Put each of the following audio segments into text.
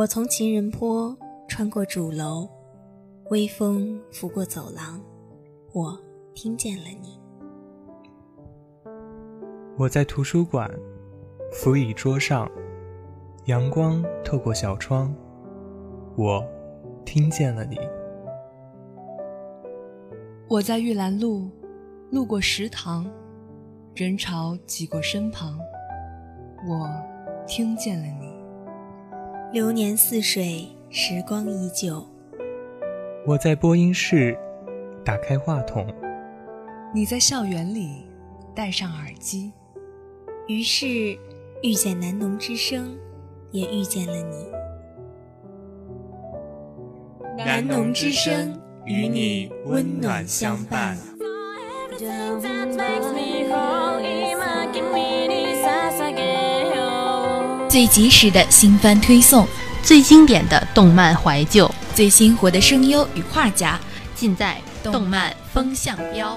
我从情人坡穿过主楼，微风拂过走廊，我听见了你。我在图书馆，扶椅桌上，阳光透过小窗，我听见了你。我在玉兰路，路过食堂，人潮挤过身旁，我听见了你。流年似水，时光依旧。我在播音室，打开话筒。你在校园里，戴上耳机。于是遇见南农之声，也遇见了你。南农之声与你温暖相伴。最及时的新番推送，最经典的动漫怀旧，最鲜活的声优与跨家，尽在动漫风向标。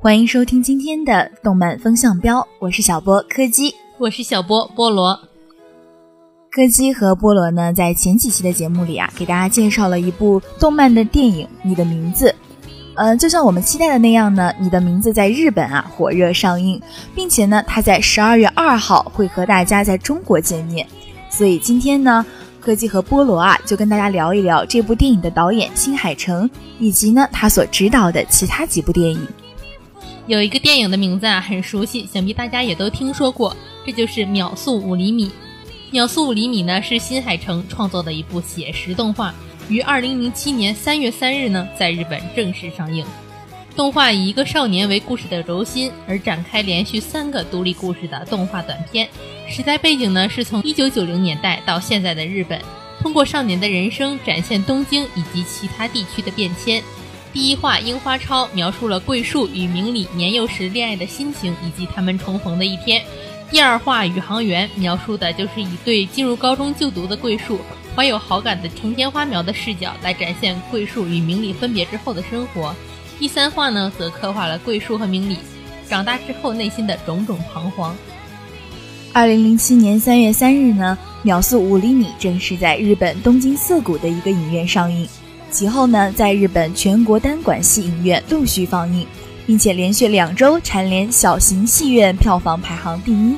欢迎收听今天的动漫风向标，我是小波柯基，我是小波菠萝。柯基和菠萝呢，在前几期的节目里啊，给大家介绍了一部动漫的电影《你的名字》。就像我们期待的那样呢，《你的名字》在日本啊火热上映，并且呢，它在12月2号会和大家在中国见面。所以今天呢，柯基和菠萝啊就跟大家聊一聊这部电影的导演新海诚，以及呢他所执导的其他几部电影。有一个电影的名字啊很熟悉，想必大家也都听说过，这就是秒速5厘米。秒速5厘米呢是新海诚创作的一部写实动画，于2007年3月3日呢在日本正式上映。动画以一个少年为故事的轴心，而展开连续3个独立故事的动画短片，时代背景呢是从1990年代到现在的日本，通过少年的人生展现东京以及其他地区的变迁。第一话《樱花超》描述了桂树与明里年幼时恋爱的心情以及他们重逢的一天，第二话《宇航员》描述的就是以对进入高中就读的桂树怀有好感的成田花苗的视角来展现桂树与明里分别之后的生活，第三话呢，则刻画了桂树和明里长大之后内心的种种彷徨。2007年3月3日呢，秒速5厘米正式在日本东京涩谷的一个影院上映，其后呢，在日本全国单馆戏影院陆续放映，并且连续2周蝉联小型戏院票房排行第一。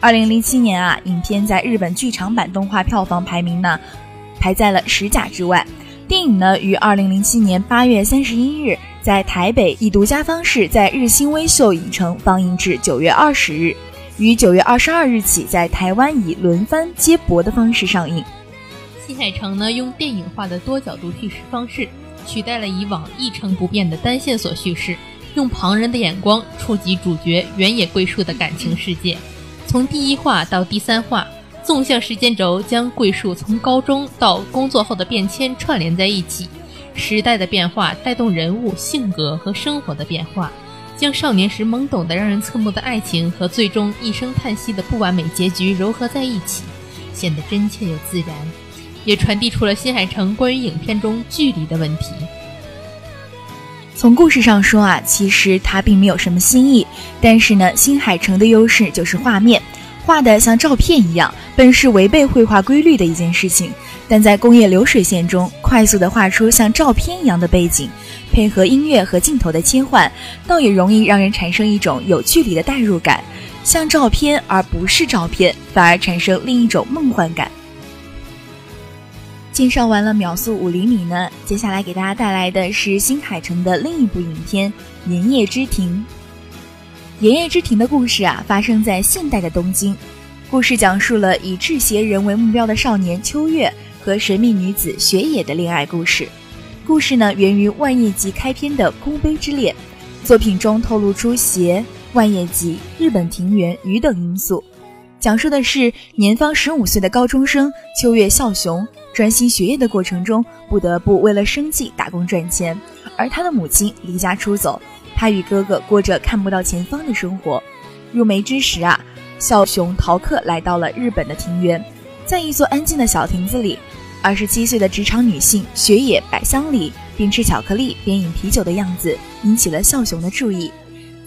2007年啊，影片在日本剧场版动画票房排名呢，排在了10甲之外。电影呢，于2007年8月31日在台北以独家方式在日新微秀影城放映至9月20日，于9月22日起在台湾以轮番接驳的方式上映。新海诚呢，用电影化的多角度叙事方式，取代了以往一成不变的单线索叙事，用旁人的眼光触及主角原野桂树的感情世界。从第一话到第三话，纵向时间轴将桂树从高中到工作后的变迁串联在一起，时代的变化带动人物性格和生活的变化，将少年时懵懂的让人侧目的爱情和最终一声叹息的不完美结局糅合在一起，显得真切又自然，也传递出了新海诚关于影片中距离的问题。从故事上说啊，其实它并没有什么新意，但是呢，新海诚的优势就是画面画得像照片一样，本是违背绘画规律的一件事情，但在工业流水线中快速地画出像照片一样的背景，配合音乐和镜头的切换，倒也容易让人产生一种有距离的代入感，像照片而不是照片，反而产生另一种梦幻感。介绍完了秒速5厘米呢，接下来给大家带来的是新海诚的另一部影片《盐业之庭》。盐业之庭的故事啊，发生在现代的东京。故事讲述了以制鞋人为目标的少年秋月和神秘女子雪野的恋爱故事。故事呢，源于万叶集开篇的《孤杯之恋》。作品中透露出鞋、万叶集、日本庭园等因素。讲述的是年方15岁的高中生秋月孝雄，专心学业的过程中，不得不为了生计打工赚钱，而他的母亲离家出走，他与哥哥过着看不到前方的生活。入梅之时啊，孝雄逃课来到了日本的庭园，在一座安静的小亭子里，27岁的职场女性雪野百香里边吃巧克力边饮啤酒的样子引起了孝雄的注意。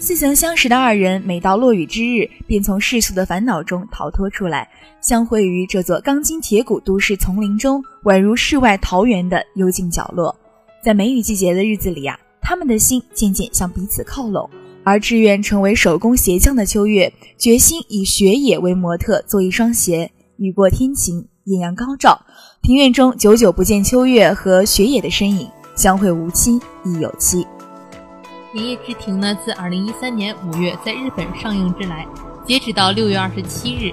似曾相识的二人每到落雨之日便从世俗的烦恼中逃脱出来，相会于这座钢筋铁骨都市丛林中宛如世外桃源的幽静角落。在梅雨季节的日子里啊，他们的心渐渐向彼此靠拢，而志愿成为手工鞋匠的秋月决心以雪野为模特做一双鞋。雨过天晴，艳阳高照，庭院中久久不见秋月和雪野的身影，相会无期亦有期。《爷爷之庭》呢，自2013年5月在日本上映至来，截止到6月27日，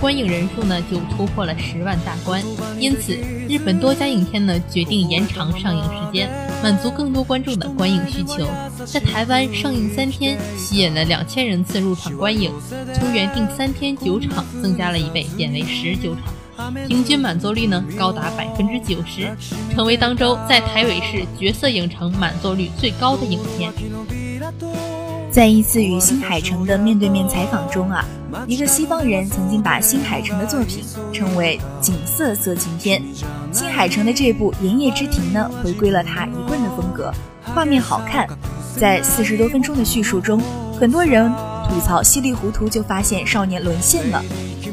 观影人数呢就突破了10万大关。因此，日本多家影片呢决定延长上映时间，满足更多观众的观影需求。在台湾上映3天，吸引了2000人次入场观影，从原定3天9场增加了1倍，减为19场。平均满座率呢高达90%，成为当周在台北市角色影城满座率最高的影片。在一次与新海诚的面对面采访中啊，一个西方人曾经把新海诚的作品称为景色色情片。新海诚的这部《盐业之庭》呢，回归了他一贯的风格，画面好看。在40多分钟的叙述中，很多人吐槽稀里糊涂就发现少年沦陷了，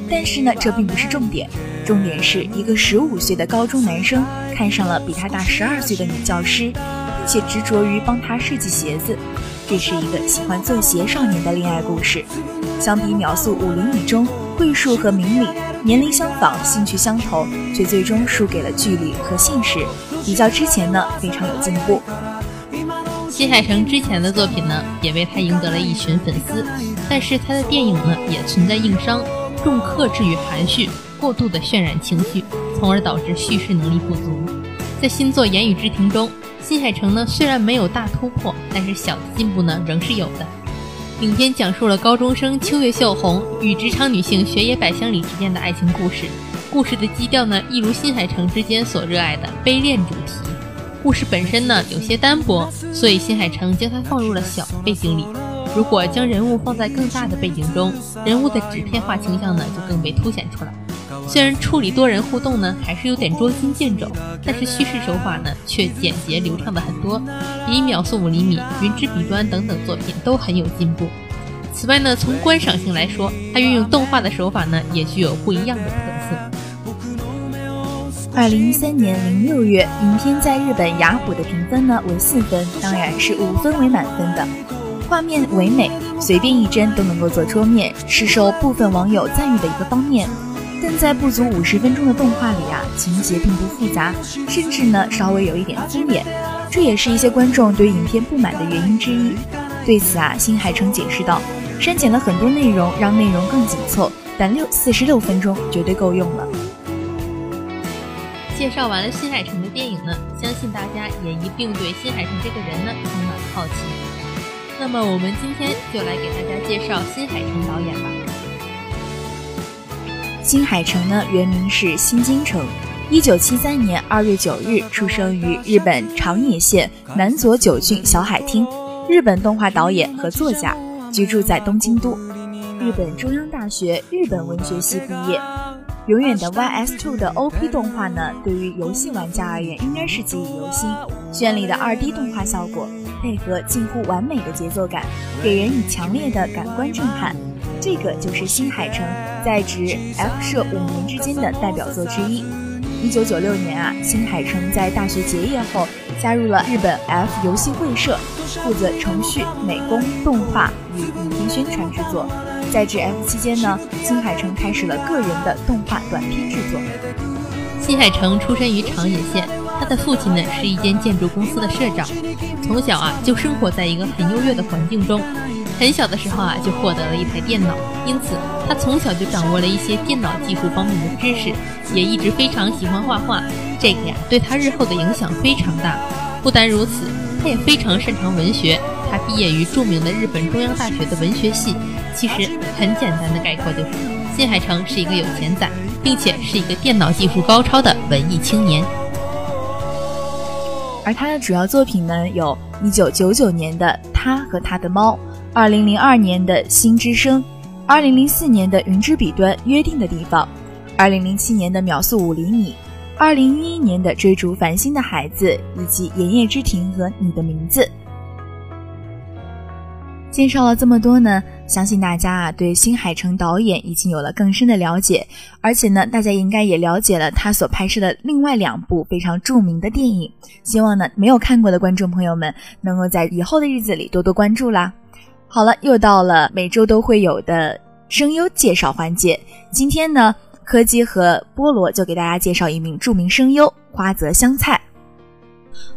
但是呢，这并不是重点，重点是一个15岁的高中男生看上了比他大12岁的女教师，并且执着于帮他设计鞋子。这是一个喜欢做鞋少年的恋爱故事。相比描述《武林》中桂树和明里年龄相仿、兴趣相投，却最终输给了距离和现实，比较之前呢，非常有进步。新海诚之前的作品呢，也为他赢得了一群粉丝，但是他的电影呢，也存在硬伤，重克制与含蓄，过度的渲染情绪，从而导致叙事能力不足。在新作《言语之庭》中，新海诚呢虽然没有大突破，但是小的进步呢仍是有的。影片讲述了高中生秋月秀红与职场女性雪野百香里之间的爱情故事，故事的基调呢一如新海诚之间所热爱的悲恋主题。故事本身呢有些单薄，所以新海诚将它放入了小背景里。如果将人物放在更大的背景中，人物的纸片化倾向呢就更被凸显出来。虽然处理多人互动呢还是有点捉襟见肘，但是叙事手法呢却简洁流畅的很多，以秒速5厘米、云之彼端等等作品都很有进步。此外呢，从观赏性来说，它运用动画的手法呢也具有不一样的特色。2013年6月，影片在日本雅虎的评分呢为4分，当然是5分为满分的。画面唯美，随便一帧都能够做桌面，是受部分网友赞誉的一个方面。但在不足50分钟的动画里啊，情节并不复杂，甚至呢稍微有一点敷衍，这也是一些观众对影片不满的原因之一。对此啊，新海诚解释道，删减了很多内容，让内容更紧凑，但46分钟绝对够用了。介绍完了新海诚的电影呢，相信大家也一定对新海诚这个人呢充满好奇。那么我们今天就来给大家介绍新海诚导演吧。新海诚呢原名是新津诚，1973年2月9日出生于日本长野县南佐久郡小海町，日本动画导演和作家，居住在东京都。日本中央大学日本文学系毕业。永远的 YS2 的 OP 动画呢，对于游戏玩家而言应该是记忆犹新，绚丽的 2D 动画效果配合近乎完美的节奏感，给人以强烈的感官震撼。这个就是新海诚在职 F 社5年之间的代表作之一。1996年啊，新海诚在大学结业后加入了日本 F 游戏会社，负责程序、美工、动画与影片宣传制作。在职 F 期间呢，新海诚开始了个人的动画短片制作。新海诚出身于长野县，他的父亲呢是一间建筑公司的社长，从小啊就生活在一个很优越的环境中。很小的时候啊就获得了一台电脑，因此他从小就掌握了一些电脑技术方面的知识，也一直非常喜欢画画，这个呀对他日后的影响非常大。不单如此，他也非常擅长文学，他毕业于著名的日本中央大学的文学系。其实很简单的概括就是，谢海城是一个有钱仔，并且是一个电脑技术高超的文艺青年。而他的主要作品呢，有1999年的《他和他的猫》，2002年的《心之声》，2004年的《云之彼端约定的地方》，2007年的《秒速5厘米》，2011年的《追逐繁星的孩子》，以及《炎夜之庭》和《你的名字》。介绍了这么多呢，相信大家对新海诚导演已经有了更深的了解，而且呢，大家应该也了解了他所拍摄的另外2部非常著名的电影。希望呢，没有看过的观众朋友们能够在以后的日子里多多关注啦。好了，又到了每周都会有的声优介绍环节。今天呢，柯基和菠萝就给大家介绍一名著名声优花泽香菜。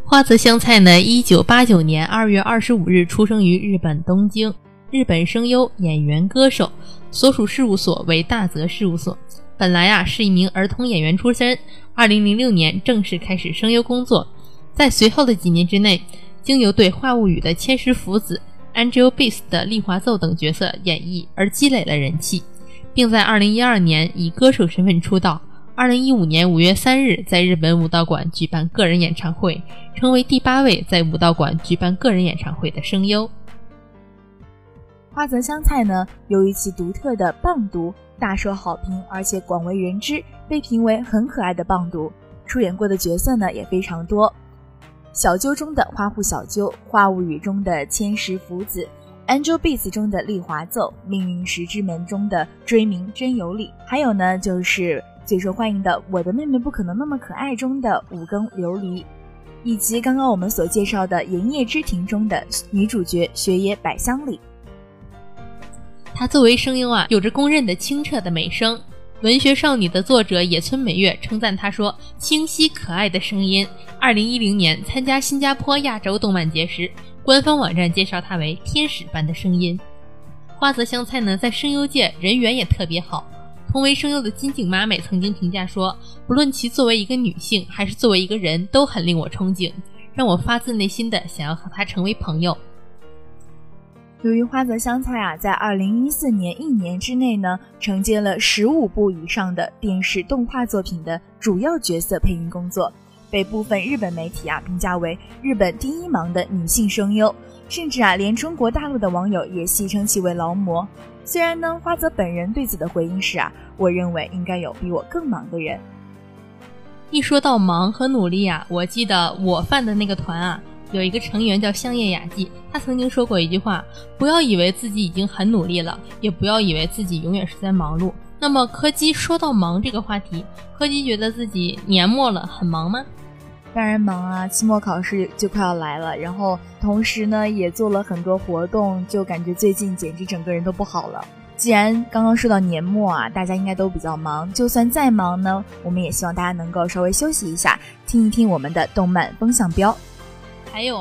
花泽香菜呢1989年2月25日出生于日本东京，日本声优、演员、歌手，所属事务所为大泽事务所。本来是一名儿童演员出身，2006年正式开始声优工作。在随后的几年之内，经由对话物语的千石福子、Angel Beats 的丽华奏等角色演绎而积累了人气，并在2012年以歌手身份出道。2015年5月3日在日本武道馆举办个人演唱会，成为第8位在武道馆举办个人演唱会的声优。花泽香菜呢，由于其独特的棒读大受好评，而且广为人知，被评为很可爱的棒读。出演过的角色呢也非常多，小鸠中的花户小鸠，花物语中的千石福子，Angel Beats 中的丽华奏，命运石之门中的追名真由里，还有呢就是最受欢迎的《我的妹妹不可能那么可爱》中的五更琉璃，以及刚刚我们所介绍的《炎夜之庭》中的女主角雪野百香里。她作为声优有着公认的清澈的美声。文学少女的作者野村美月称赞她说：“清晰可爱的声音。”2010年参加新加坡亚洲动漫节时，官方网站介绍她为“天使般的声音”。花泽香菜呢，在声优界人缘也特别好。同为声优的金井麻美曾经评价说，不论其作为一个女性还是作为一个人，都很令我憧憬，让我发自内心的想要和她成为朋友。由于花泽香菜在2014年1年之内呢，承接了15部以上的电视动画作品的主要角色配音工作，被部分日本媒体评价为日本第一忙的女性声优，甚至连中国大陆的网友也戏称其为劳模。虽然呢，花泽本人对此的回应是我认为应该有比我更忙的人。一说到忙和努力我记得我犯的那个团有一个成员叫香叶雅纪，他曾经说过一句话，不要以为自己已经很努力了，也不要以为自己永远是在忙碌。那么柯基说到忙这个话题，柯基觉得自己年末了很忙吗？当然忙期末考试就快要来了，然后同时呢也做了很多活动，就感觉最近简直整个人都不好了。既然刚刚说到年末大家应该都比较忙，就算再忙呢，我们也希望大家能够稍微休息一下，听一听我们的动漫风向标。还有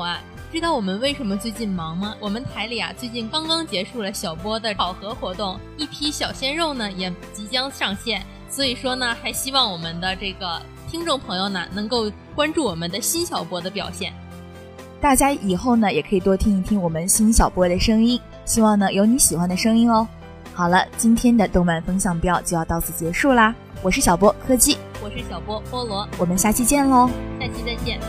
知道我们为什么最近忙吗？我们台里最近刚刚结束了小波的考核活动，一批小鲜肉呢也即将上线，所以说呢还希望我们的这个听众朋友呢能够关注我们的新小波的表现。大家以后呢也可以多听一听我们新小波的声音，希望呢有你喜欢的声音哦。好了，今天的动漫风向标就要到此结束啦。我是小波柯基，我是小波菠萝，我们下期见喽，下期再见。